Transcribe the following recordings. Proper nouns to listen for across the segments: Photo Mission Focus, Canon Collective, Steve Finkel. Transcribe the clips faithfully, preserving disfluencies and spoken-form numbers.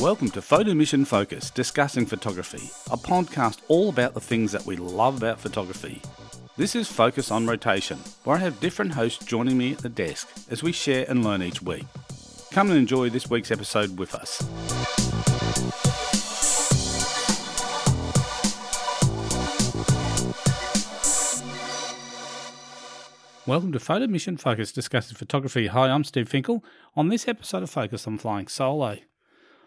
Welcome to Photo Mission Focus, discussing photography, a podcast all about the things that we love about photography. This is Focus on Rotation, where I have different hosts joining me at the desk as we share and learn each week. Come and enjoy this week's episode with us. Welcome to Photo Mission Focus, discussing photography. Hi, I'm Steve Finkel. On this episode of Focus, I'm flying solo.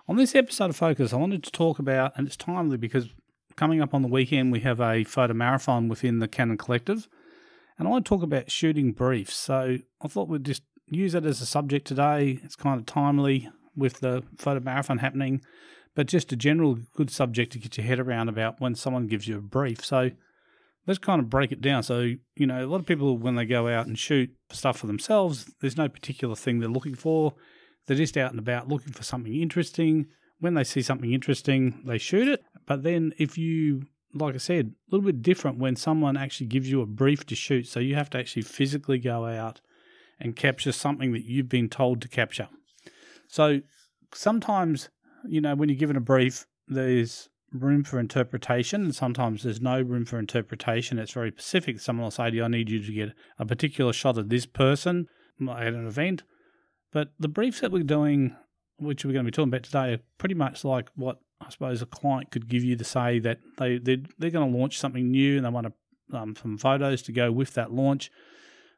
On this episode of Focus, I wanted to talk about, and it's timely because coming up on the weekend, we have a photo marathon within the Canon Collective, and I want to talk about shooting briefs. So I thought we'd just use that as a subject today. It's kind of timely with the photo marathon happening, but just a general good subject to get your head around about when someone gives you a brief. So let's kind of break it down. So, you know, a lot of people, when they go out and shoot stuff for themselves, there's no particular thing they're looking for. They're just out and about looking for something interesting. When they see something interesting, they shoot it. But then if you, like I said, a little bit different when someone actually gives you a brief to shoot. So you have to actually physically go out and capture something that you've been told to capture. So sometimes, you know, when you're given a brief, there's room for interpretation, and sometimes there's no room for interpretation. It's very specific. Someone will say to you, I need you to get a particular shot of this person at an event. But the briefs that we're doing, which we're going to be talking about today, are pretty much like what I suppose a client could give you to say that they, they're, they're going to launch something new and they want to, um, some photos to go with that launch.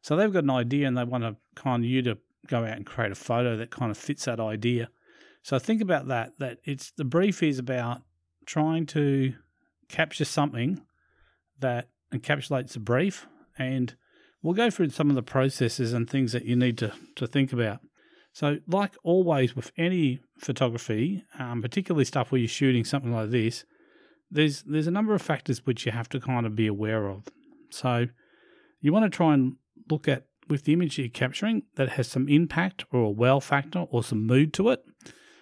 So they've got an idea and they want to kind of you to go out and create a photo that kind of fits that idea. So think about that, that it's the brief is about trying to capture something that encapsulates the brief, and we'll go through some of the processes and things that you need to, to think about. So like always with any photography, um, particularly stuff where you're shooting something like this, there's there's a number of factors which you have to kind of be aware of. So you want to try and look at, with the image you're capturing, that has some impact or a wow factor or some mood to it.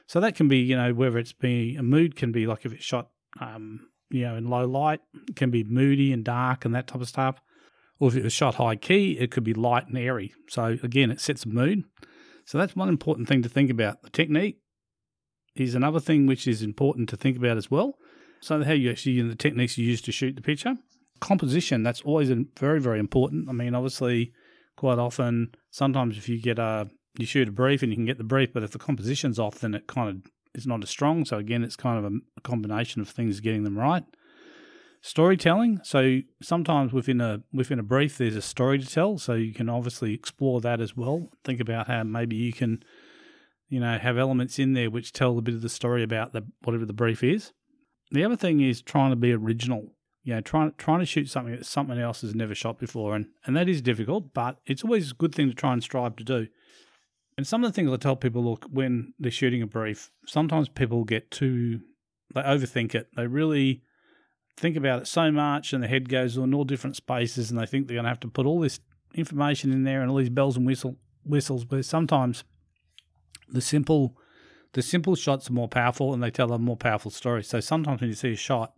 So that can be, you know, whether it's be a mood can be like if it's shot, um, you know, in low light, it can be moody and dark and that type of stuff. Or if it was shot high key, it could be light and airy. So again, it sets a mood. So that's one important thing to think about. The technique is another thing which is important to think about as well. So how you actually, you know, the techniques you use to shoot the picture. Composition, that's always very, very important. I mean, obviously, quite often, sometimes if you get a, you shoot a brief and you can get the brief, but if the composition's off, then it kind of is not as strong. So again, it's kind of a, a combination of things getting them right. Storytelling. So sometimes within a within a brief, there's a story to tell. So you can obviously explore that as well. Think about how maybe you can, you know, have elements in there which tell a bit of the story about the whatever the brief is. The other thing is trying to be original. You know, trying trying to shoot something that someone else has never shot before, and and that is difficult, but it's always a good thing to try and strive to do. And some of the things I tell people, look, when they're shooting a brief, sometimes people get too, they overthink it. They really think about it so much and the head goes on all different spaces and they think they're going to have to put all this information in there and all these bells and whistle, whistles, where sometimes the simple the simple shots are more powerful and they tell a more powerful story. So sometimes when you see a shot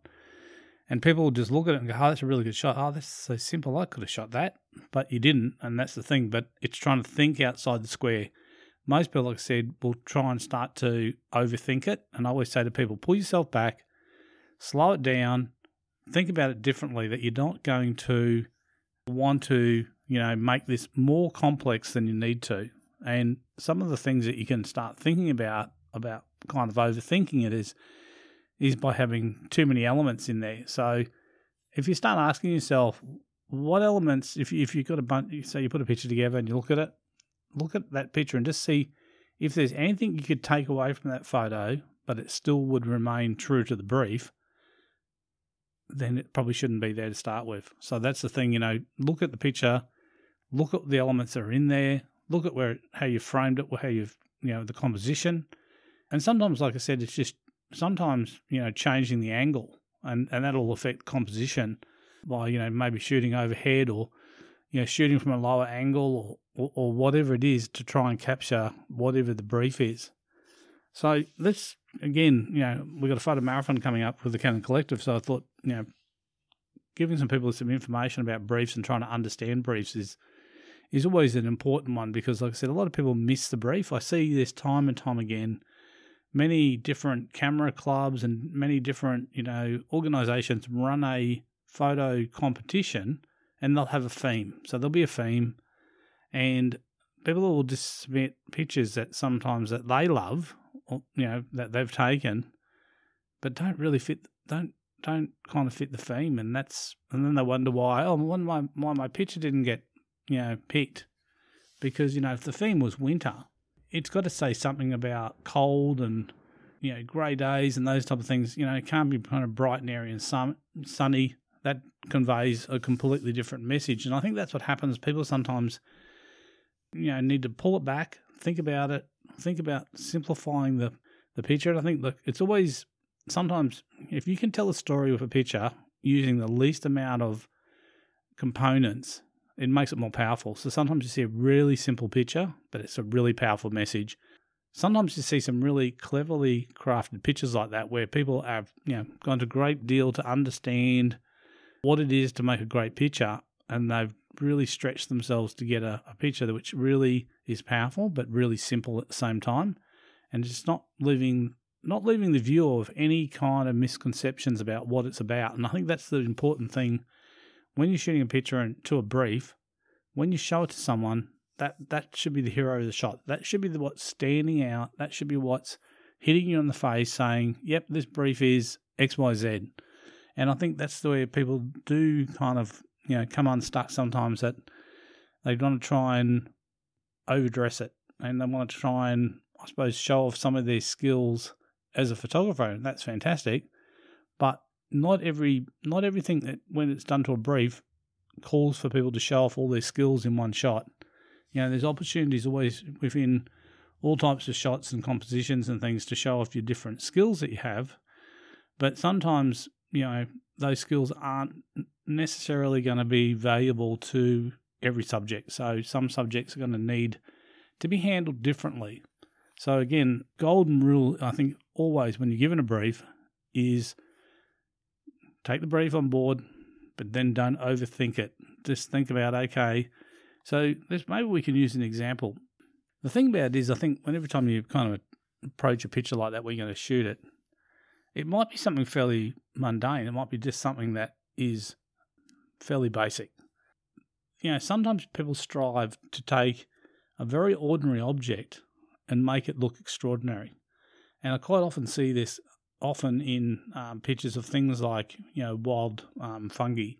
and people just look at it and go, oh, that's a really good shot. Oh, that's so simple. I could have shot that, but you didn't, and that's the thing. But it's trying to think outside the square. Most people, like I said, will try and start to overthink it. And I always say to people, pull yourself back, slow it down, think about it differently, that you're not going to want to, you know, make this more complex than you need to. And some of the things that you can start thinking about, about kind of overthinking it is, is by having too many elements in there. So if you start asking yourself, what elements, if, you, if you've got a bunch, so you put a picture together and you look at it, look at that picture and just see if there's anything you could take away from that photo, but it still would remain true to the brief, then it probably shouldn't be there to start with. So that's the thing, you know, look at the picture, look at the elements that are in there, look at where how you framed it, how you've, you know, the composition. And sometimes, like I said, it's just sometimes, you know, changing the angle and, and that'll affect composition by, you know, maybe shooting overhead or, you know, shooting from a lower angle or Or, or whatever it is to try and capture whatever the brief is. So let's, again, you know, we've got a photo marathon coming up with the Canon Collective, so I thought, you know, giving some people some information about briefs and trying to understand briefs is is always an important one because, like I said, a lot of people miss the brief. I see this time and time again. many different camera clubs and many different, you know, organizations run a photo competition, and they'll have a theme. So there'll be a theme, and people will just submit pictures that sometimes that they love, or, you know, that they've taken, but don't really fit, don't don't kind of fit the theme, and that's and then they wonder why. Oh, why my why my picture didn't get, you know, picked, because, you know, if the theme was winter, it's got to say something about cold and, you know, grey days and those type of things. You know, it can't be kind of bright and airy and sun, sunny. That conveys a completely different message, and I think that's what happens. People sometimes, you know, need to pull it back, think about it, think about simplifying the, the picture. And I think, look, it's always sometimes if you can tell a story with a picture using the least amount of components, it makes it more powerful. So sometimes you see a really simple picture, but it's a really powerful message. Sometimes you see some really cleverly crafted pictures like that where people have, you know, gone to a great deal to understand what it is to make a great picture, and they've really stretched themselves to get a, a picture which really is powerful but really simple at the same time, and just not leaving not leaving the viewer of any kind of misconceptions about what it's about. And I think that's the important thing when you're shooting a picture and to a brief. When you show it to someone, that that should be the hero of the shot. That should be the, what's standing out. That should be what's hitting you in the face, saying, "Yep, this brief is X Y Z." And I think that's the way people do kind of, you know, come unstuck sometimes, that they want to try and overdress it, and they want to try and, I suppose, show off some of their skills as a photographer, and that's fantastic. But not every not everything that, when it's done to a brief, calls for people to show off all their skills in one shot. You know, there's opportunities always within all types of shots and compositions and things to show off your different skills that you have, but sometimes, you know, those skills aren't necessarily going to be valuable to every subject. So some subjects are going to need to be handled differently. So again, golden rule, I think, always when you're given a brief is take the brief on board, but then don't overthink it. Just think about, okay, so this, maybe we can use an example. The thing about it is, I think whenever time you kind of approach a picture like that where you're going to shoot it, it might be something fairly mundane. It might be just something that is fairly basic. You know, sometimes people strive to take a very ordinary object and make it look extraordinary. And I quite often see this often in um, pictures of things like, you know, wild um, fungi.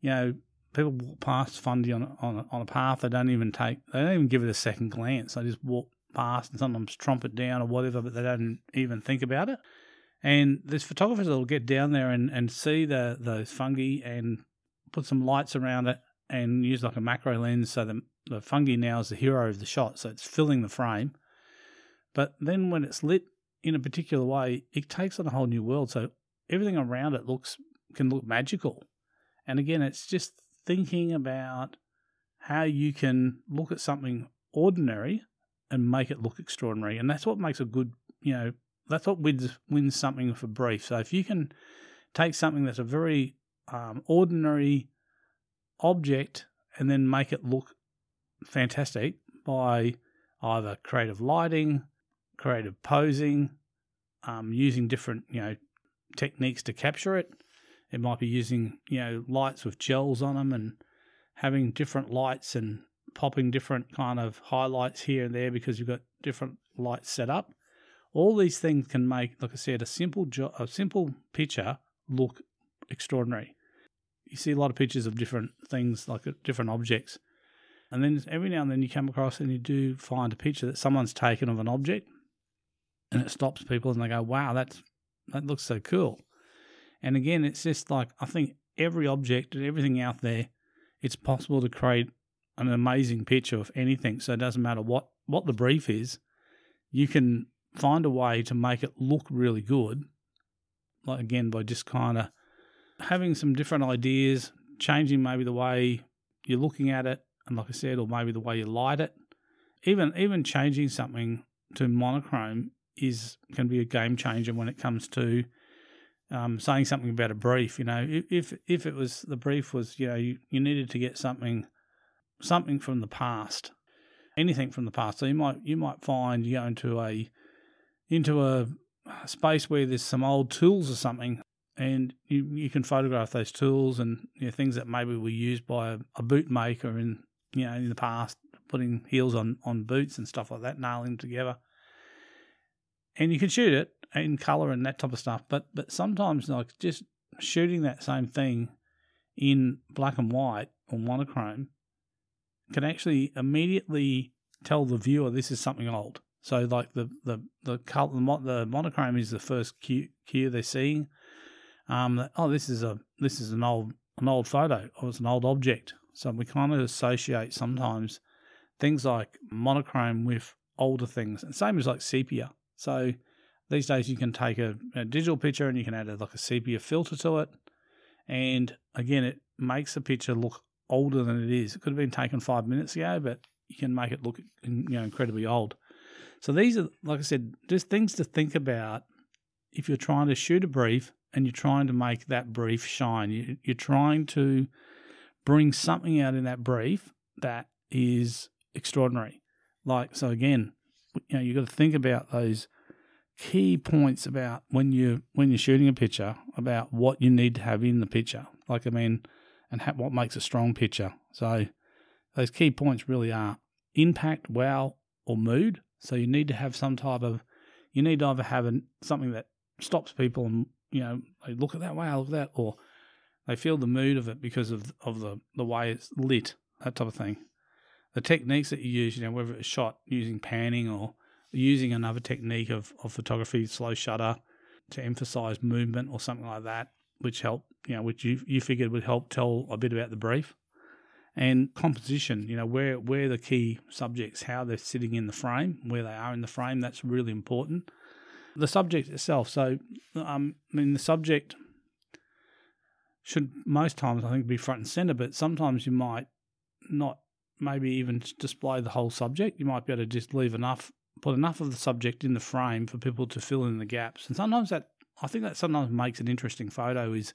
You know, people walk past fungi on on on a path. They don't even take. They don't even give it a second glance. They just walk past and sometimes tromp it down or whatever, but they don't even think about it. And there's photographers that will get down there and, and see the those fungi and put some lights around it and use like a macro lens, so the, the fungi now is the hero of the shot, so it's filling the frame. But then when it's lit in a particular way, it takes on a whole new world, so everything around it looks can look magical. And again, it's just thinking about how you can look at something ordinary and make it look extraordinary. And that's what makes a good, you know, that's what wins, wins something for brief. So if you can take something that's a very um, ordinary object and then make it look fantastic by either creative lighting, creative posing, um, using different, you know, techniques to capture it. It might be using, you know, lights with gels on them and having different lights and popping different kind of highlights here and there because you've got different lights set up. All these things can make, like I said, a simple jo- a simple picture look extraordinary. You see a lot of pictures of different things, like different objects. And then every now and then you come across and you do find a picture that someone's taken of an object, and it stops people and they go, wow, that's, that looks so cool. And again, it's just like, I think every object and everything out there, it's possible to create an amazing picture of anything. So it doesn't matter what, what the brief is, you can find a way to make it look really good, like again by just kind of having some different ideas, changing maybe the way you're looking at it, and like I said, or maybe the way you light it. Even even changing something to monochrome is can be a game changer when it comes to um, saying something about a brief. You know, if if it was the brief was, you know, you, you needed to get something something from the past, anything from the past. So you might you might find you go into a into a space where there's some old tools or something, and you, you can photograph those tools and, you know, things that maybe were used by a, a boot maker in, you know, in the past, putting heels on, on boots and stuff like that, nailing them together. And you can shoot it in colour and that type of stuff, but but sometimes, like, just shooting that same thing in black and white or monochrome can actually immediately tell the viewer this is something old. So, like, the the the color, the monochrome is the first cue, cue they're seeing. Um, that, oh, this is a this is an old an old photo, or it's an old object. So we kind of associate sometimes things like monochrome with older things, and same as like sepia. So these days you can take a, a digital picture and you can add a, like a sepia filter to it, and again it makes the picture look older than it is. It could have been taken five minutes ago, but you can make it look, you know, incredibly old. So these are, like I said, just things to think about if you're trying to shoot a brief and you're trying to make that brief shine. You're trying to bring something out in that brief that is extraordinary. Like, so again, you know, you've got to think about those key points about when you when you're shooting a picture, about what you need to have in the picture. Like, I mean, and ha- what makes a strong picture. So those key points really are impact, wow, or mood. So you need to have some type of, you need to either have an, something that stops people and, you know, they look at that, wow, look at that, or they feel the mood of it because of of the, the way it's lit, that type of thing. The techniques that you use, you know, whether it's shot using panning or using another technique of, of photography, slow shutter, to emphasize movement or something like that, which help, you know, which you, you figured would help tell a bit about the brief. And composition, you know, where where the key subjects, how they're sitting in the frame, where they are in the frame, that's really important. The subject itself, so, um, I mean, the subject should most times, I think, be front and centre, but sometimes you might not maybe even display the whole subject. You might be able to just leave enough, put enough of the subject in the frame for people to fill in the gaps. And sometimes that, I think that sometimes makes an interesting photo is,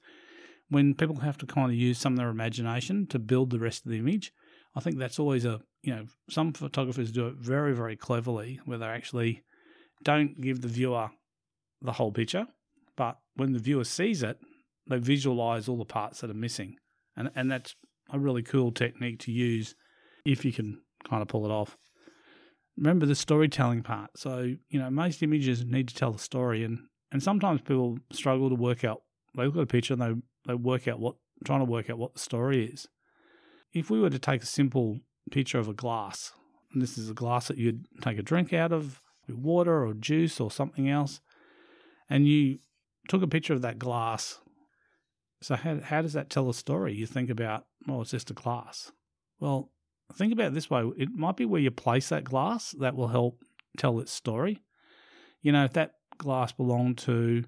when people have to kind of use some of their imagination to build the rest of the image. I think that's always a, you know, some photographers do it very, very cleverly, where they actually don't give the viewer the whole picture, but when the viewer sees it, they visualize all the parts that are missing. And and that's a really cool technique to use if you can kind of pull it off. Remember the storytelling part. So, you know, most images need to tell the story, and, and sometimes people struggle to work out, they look at a picture and they They work out what, trying to work out what the story is. If we were to take a simple picture of a glass, and this is a glass that you'd take a drink out of, water or juice or something else, and you took a picture of that glass, so how, how does that tell a story? You think about, oh, it's just a glass. Well, think about it this way. It might be where you place that glass that will help tell its story. You know, if that glass belonged to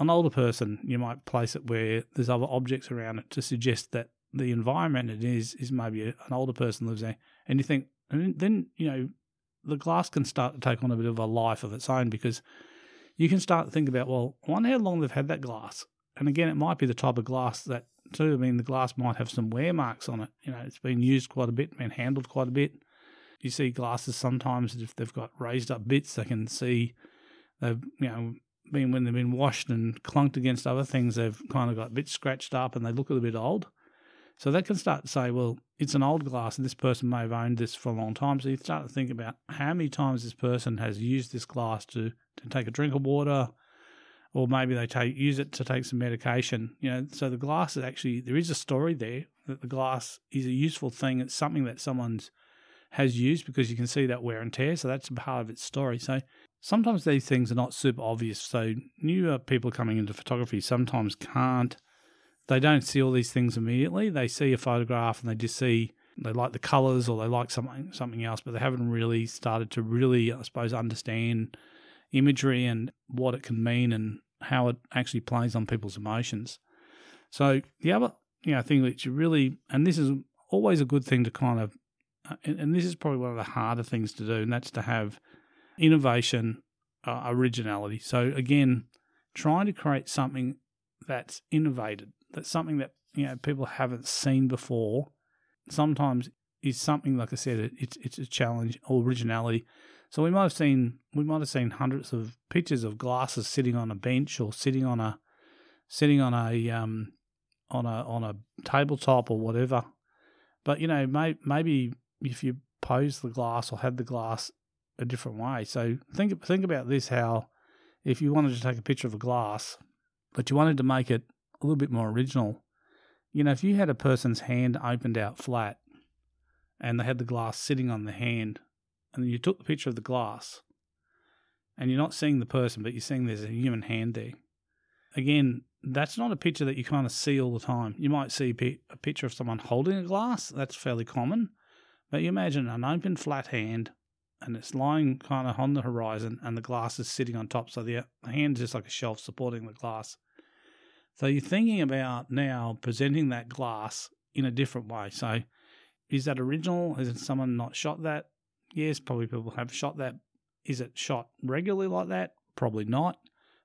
an older person, you might place it where there's other objects around it to suggest that the environment it is is maybe an older person lives there. And you think, and then, you know, the glass can start to take on a bit of a life of its own, because you can start to think about, well, I wonder how long they've had that glass. And again, it might be the type of glass that too. I mean, the glass might have some wear marks on it. You know, it's been used quite a bit, been handled quite a bit. You see glasses sometimes, if they've got raised up bits, they can see they've, you know, been when they've been washed and clunked against other things, they've kind of got a bit scratched up and they look a little bit old. So that can start to say, well, it's an old glass and this person may have owned this for a long time. So you start to think about how many times this person has used this glass to, to take a drink of water, or maybe they take use it to take some medication. You know, so the glass is actually, there is a story there, that the glass is a useful thing. It's something that someone's has used, because you can see that wear and tear. So that's part of its story. So sometimes these things are not super obvious, so newer people coming into photography sometimes can't, they don't see all these things immediately. They see a photograph and they just see, they like the colours or they like something something else, but they haven't really started to really, I suppose, understand imagery and what it can mean and how it actually plays on people's emotions. So the other, you know, thing that you really, and this is always a good thing to kind of, and, and this is probably one of the harder things to do, and that's to have innovation, uh, originality. So again, trying to create something that's innovated, that's something that, you know, people haven't seen before. Sometimes is something, like I said, it, it's it's a challenge, originality. So we might have seen we might have seen hundreds of pictures of glasses sitting on a bench or sitting on a sitting on a um on a on a tabletop or whatever. But you know, may, maybe if you pose the glass or had the glass a different way. So think think about this: how if you wanted to take a picture of a glass, but you wanted to make it a little bit more original, you know, if you had a person's hand opened out flat, and they had the glass sitting on the hand, and you took the picture of the glass, and you're not seeing the person, but you're seeing there's a human hand there. Again, that's not a picture that you kind of see all the time. You might see a picture of someone holding a glass. That's fairly common. But you imagine an open flat hand, and it's lying kind of on the horizon, and the glass is sitting on top. So the hand is just like a shelf supporting the glass. So you're thinking about now presenting that glass in a different way. So is that original? Has someone not shot that? Yes, probably people have shot that. Is it shot regularly like that? Probably not.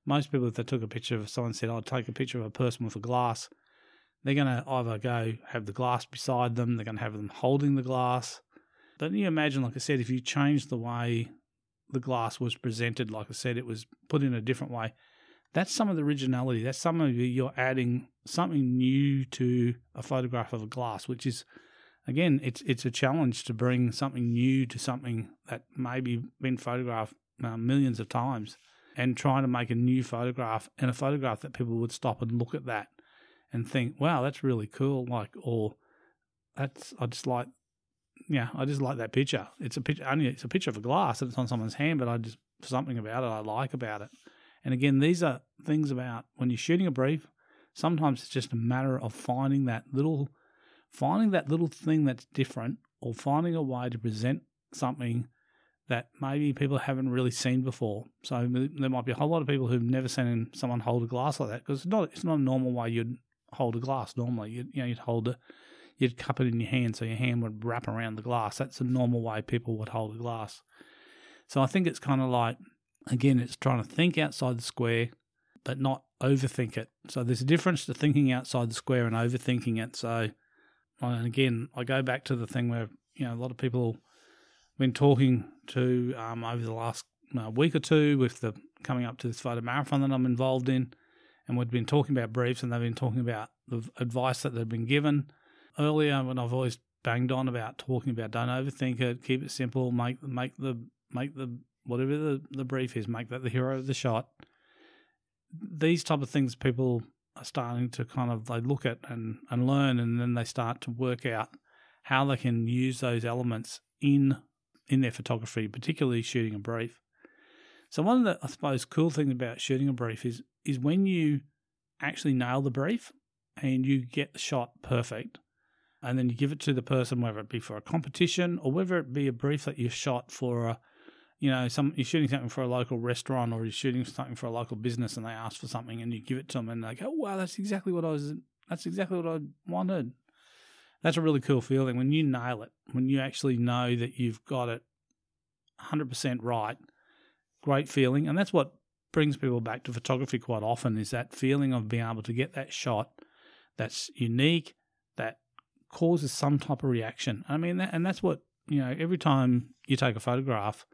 Most people, if they took a picture of someone said, I'll take a picture of a person with a glass, they're going to either go have the glass beside them, they're going to have them holding the glass. But you imagine, like I said, if you change the way the glass was presented, like I said, it was put in a different way, that's some of the originality. That's some of the, you're adding something new to a photograph of a glass, which is, again, it's it's a challenge to bring something new to something that maybe been photographed uh, millions of times, and trying to make a new photograph, and a photograph that people would stop and look at that and think, wow, that's really cool. Like, or that's, I just like, yeah, I just like that picture. It's a picture, only it's a picture of a glass and it's on someone's hand, but I just, something about it I like about it. And again, these are things about when you're shooting a brief, sometimes it's just a matter of finding that little, finding that little thing that's different, or finding a way to present something that maybe people haven't really seen before. So there might be a whole lot of people who've never seen someone hold a glass like that, because it's not, it's not a normal way you'd hold a glass normally. You'd, you know, you'd hold it, you'd cup it in your hand so your hand would wrap around the glass. That's a normal way people would hold a glass. So I think it's kind of like, again, it's trying to think outside the square, but not overthink it. So there's a difference to thinking outside the square and overthinking it. So, and again, I go back to the thing where, you know, a lot of people have been talking to um, over the last uh, week or two with the coming up to this photo marathon that I'm involved in, and we've been talking about briefs, and they've been talking about the advice that they've been given earlier. When I've always banged on about talking about don't overthink it, keep it simple, make make the make the whatever the, the brief is, make that the hero of the shot. These type of things people are starting to kind of, they look at and, and learn, and then they start to work out how they can use those elements in in their photography, particularly shooting a brief. So one of the, I suppose, cool things about shooting a brief is is when you actually nail the brief and you get the shot perfect, and then you give it to the person, whether it be for a competition or whether it be a brief that you shot for a, you know, some, you're shooting something for a local restaurant, or you're shooting something for a local business, and they ask for something, and you give it to them, and they go, oh, "Wow, that's exactly what I was. That's exactly what I wanted." That's a really cool feeling when you nail it. When you actually know that you've got it one hundred percent right. Great feeling, and that's what brings people back to photography quite often, is that feeling of being able to get that shot that's unique, that causes some type of reaction. I mean, that, and that's what, you know, every time you take a photograph,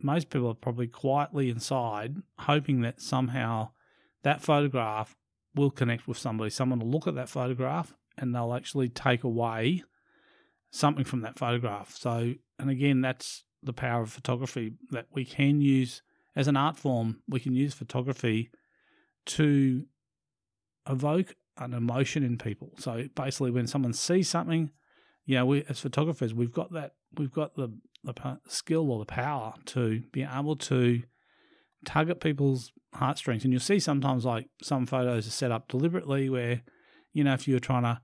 most people are probably quietly inside hoping that somehow that photograph will connect with somebody. Someone will look at that photograph and they'll actually take away something from that photograph. So, and again, that's the power of photography, that we can use as an art form. We can use photography to evoke an emotion in people. So basically when someone sees something, you know, we as photographers, we've got that, we've got the the skill or the power to be able to target people's heartstrings. And you'll see sometimes, like, some photos are set up deliberately where, you know, if you're trying to,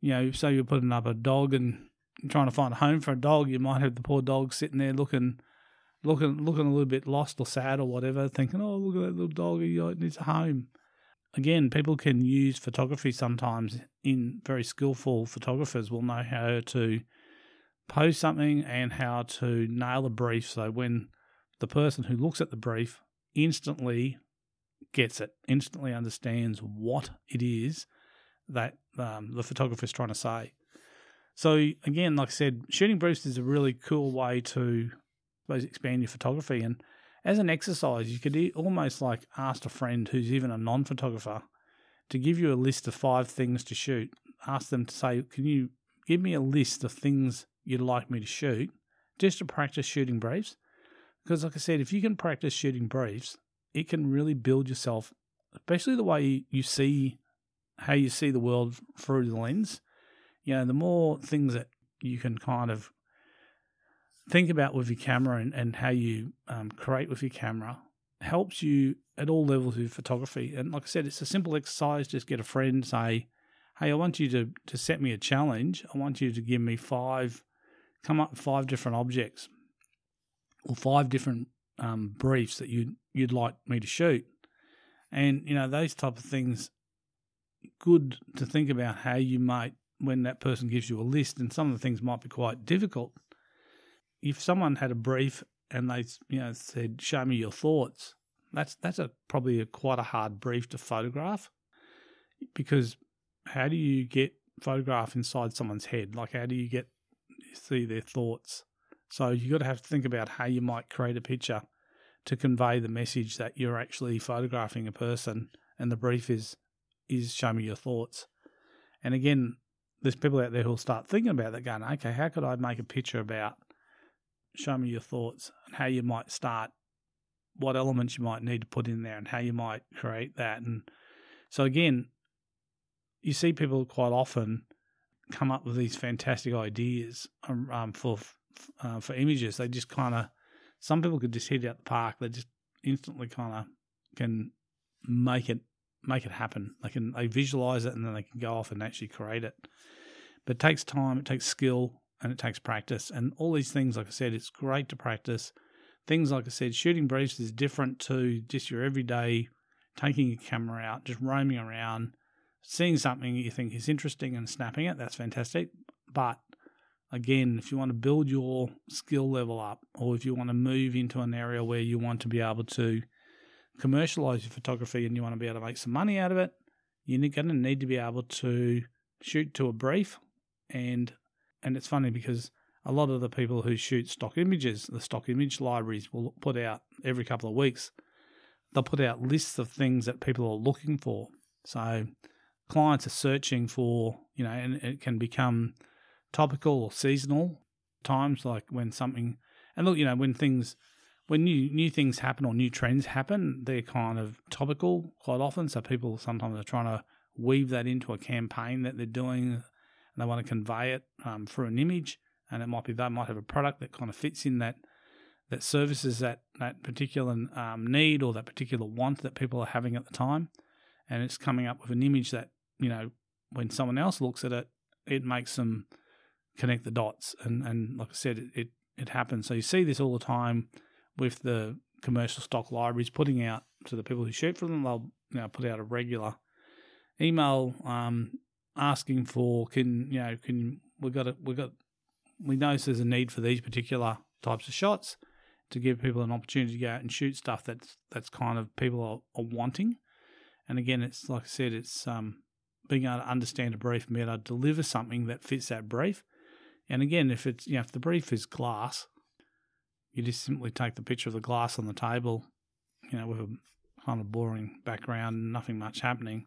you know, say you're putting up a dog and trying to find a home for a dog, you might have the poor dog sitting there looking, looking, looking a little bit lost or sad or whatever, thinking, oh, look at that little dog, it needs a home. Again, people can use photography sometimes. In very skillful photographers will know how to pose something and how to nail a brief, so when the person who looks at the brief instantly gets it, instantly understands what it is that um, the photographer is trying to say. So again, like I said, shooting briefs is a really cool way to, I suppose, expand your photography. And as an exercise, you could almost like ask a friend who's even a non-photographer to give you a list of five things to shoot. Ask them to say, can you give me a list of things you'd like me to shoot, just to practice shooting briefs? Because like I said, if you can practice shooting briefs, it can really build yourself, especially the way you see, how you see the world through the lens. You know, the more things that you can kind of think about with your camera and, and how you um, create with your camera helps you at all levels of photography. And like I said, it's a simple exercise. Just get a friend, say, hey, I want you to, to set me a challenge. I want you to give me five, come up with five different objects or five different um, briefs that you'd, you'd like me to shoot. And, you know, those type of things, good to think about how you might, when that person gives you a list, and some of the things might be quite difficult. If someone had a brief and they, you know, said, show me your thoughts, that's that's a probably a, quite a hard brief to photograph, because how do you get photograph inside someone's head? Like, how do you get see their thoughts? So you got to have to think about how you might create a picture to convey the message that you're actually photographing a person, and the brief is, is show me your thoughts. And again, there's people out there who'll start thinking about that going, okay, how could I make a picture about show me your thoughts, and how you might start, what elements you might need to put in there and how you might create that. And so again, you see people quite often come up with these fantastic ideas um, for uh, for images. They just kind of, some people could just hit it out the park. They just instantly kind of can make it make it happen. They can they visualize it, and then they can go off and actually create it. But it takes time, it takes skill, and it takes practice. And all these things, like I said, it's great to practice. Things like I said, shooting briefs is different to just your everyday taking your camera out, just roaming around, seeing something you think is interesting and snapping it. That's fantastic. But again, if you want to build your skill level up, or if you want to move into an area where you want to be able to commercialize your photography and you want to be able to make some money out of it, you're going to need to be able to shoot to a brief. And and it's funny because a lot of the people who shoot stock images, the stock image libraries will put out every couple of weeks, they'll put out lists of things that people are looking for. So clients are searching for, you know, and it can become topical or seasonal times, like when something, and look, you know, when things, when new, new things happen or new trends happen, they're kind of topical quite often. So people sometimes are trying to weave that into a campaign that they're doing, and they want to convey it um, through an image. And it might be they might have a product that kind of fits in that, that services that, that particular um, need or that particular want that people are having at the time. And it's coming up with an image that, you know, when someone else looks at it, it makes them connect the dots. And, and like I said, it, it, it happens. So you see this all the time with the commercial stock libraries putting out to the people who shoot for them. They'll, you know, put out a regular email um, asking for, can, you know, can, we've got a, we've got, we notice there's a need for these particular types of shots, to give people an opportunity to go out and shoot stuff that's that's kind of people are, are wanting. And again, it's like I said, it's um, being able to understand a brief and be able to deliver something that fits that brief. And again, if it's, you know, if the brief is glass, you just simply take the picture of the glass on the table, you know, with a kind of boring background and nothing much happening.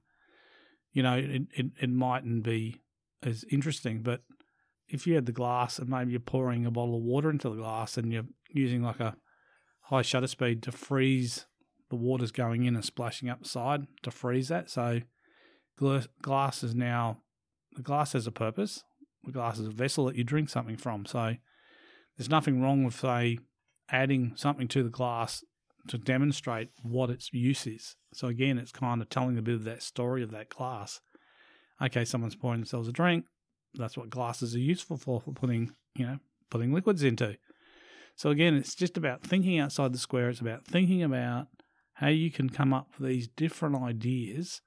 You know, it it, it mightn't be as interesting, but if you had the glass and maybe you're pouring a bottle of water into the glass and you're using like a high shutter speed to freeze the water's going in and splashing up the side to freeze that. So glass is now, the glass has a purpose. The glass is a vessel that you drink something from. So there's nothing wrong with, say, adding something to the glass to demonstrate what its use is. So again, it's kind of telling a bit of that story of that glass. Okay, someone's pouring themselves a drink. That's what glasses are useful for, for putting, you know, putting liquids into. So again, it's just about thinking outside the square. It's about thinking about how you can come up with these different ideas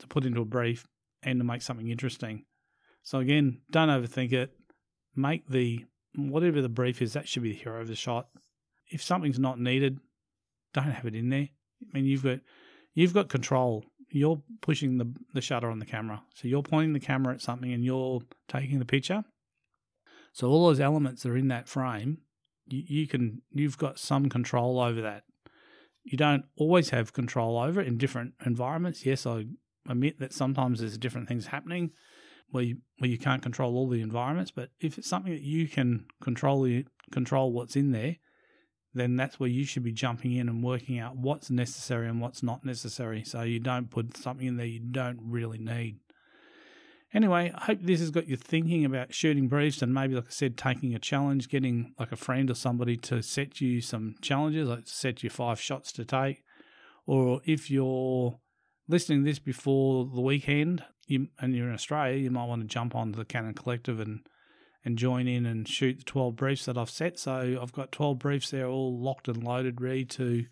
to put into a brief and to make something interesting. So again, don't overthink it. Make the, whatever the brief is, that should be the hero of the shot. If something's not needed, don't have it in there. I mean, you've got, you've got control. You're pushing the the shutter on the camera. So you're pointing the camera at something and you're taking the picture. So all those elements that are in that frame, you, you can, you've got some control over that. You don't always have control over it in different environments. Yes, I admit that sometimes there's different things happening where you, where you can't control all the environments, but if it's something that you can control, control what's in there, then that's where you should be jumping in and working out what's necessary and what's not necessary, so you don't put something in there you don't really need. Anyway, I hope this has got you thinking about shooting briefs and maybe, like I said, taking a challenge, getting like a friend or somebody to set you some challenges, like set you five shots to take. Or if you're listening to this before the weekend you, and you're in Australia, you might want to jump onto the Canon Collective and, and join in and shoot the twelve briefs that I've set. So I've got twelve briefs there all locked and loaded, ready to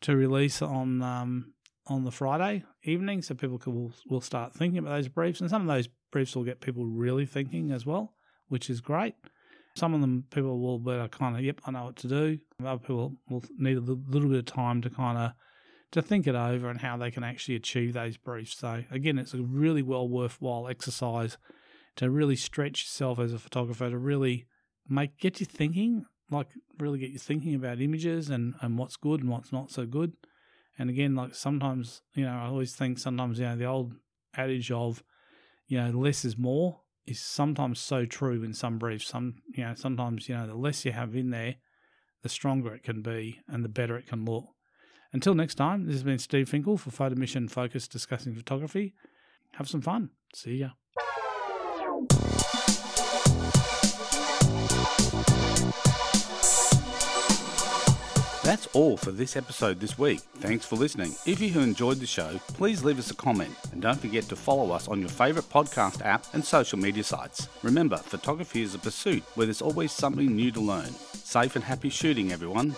to release on um, on the Friday evening, so people will, will start thinking about those briefs, and some of those briefs will get people really thinking as well, which is great. Some of them people will be kind of, yep, I know what to do. Other people will need a little bit of time to kind of to think it over and how they can actually achieve those briefs. So again, it's a really well worthwhile exercise to really stretch yourself as a photographer, to really make get you thinking, like really get you thinking about images and, and what's good and what's not so good. And again, like sometimes, you know, I always think sometimes, you know, the old adage of, you know, less is more is sometimes so true in some briefs. Some, you know, sometimes, you know, the less you have in there, the stronger it can be and the better it can look. Until next time, this has been Steve Finkel for Photo Mission Focus discussing photography. Have some fun. See ya. That's all for this episode this week. Thanks for listening. If you enjoyed the show, please leave us a comment and don't forget to follow us on your favourite podcast app and social media sites. Remember, photography is a pursuit where there's always something new to learn. Safe and happy shooting, everyone.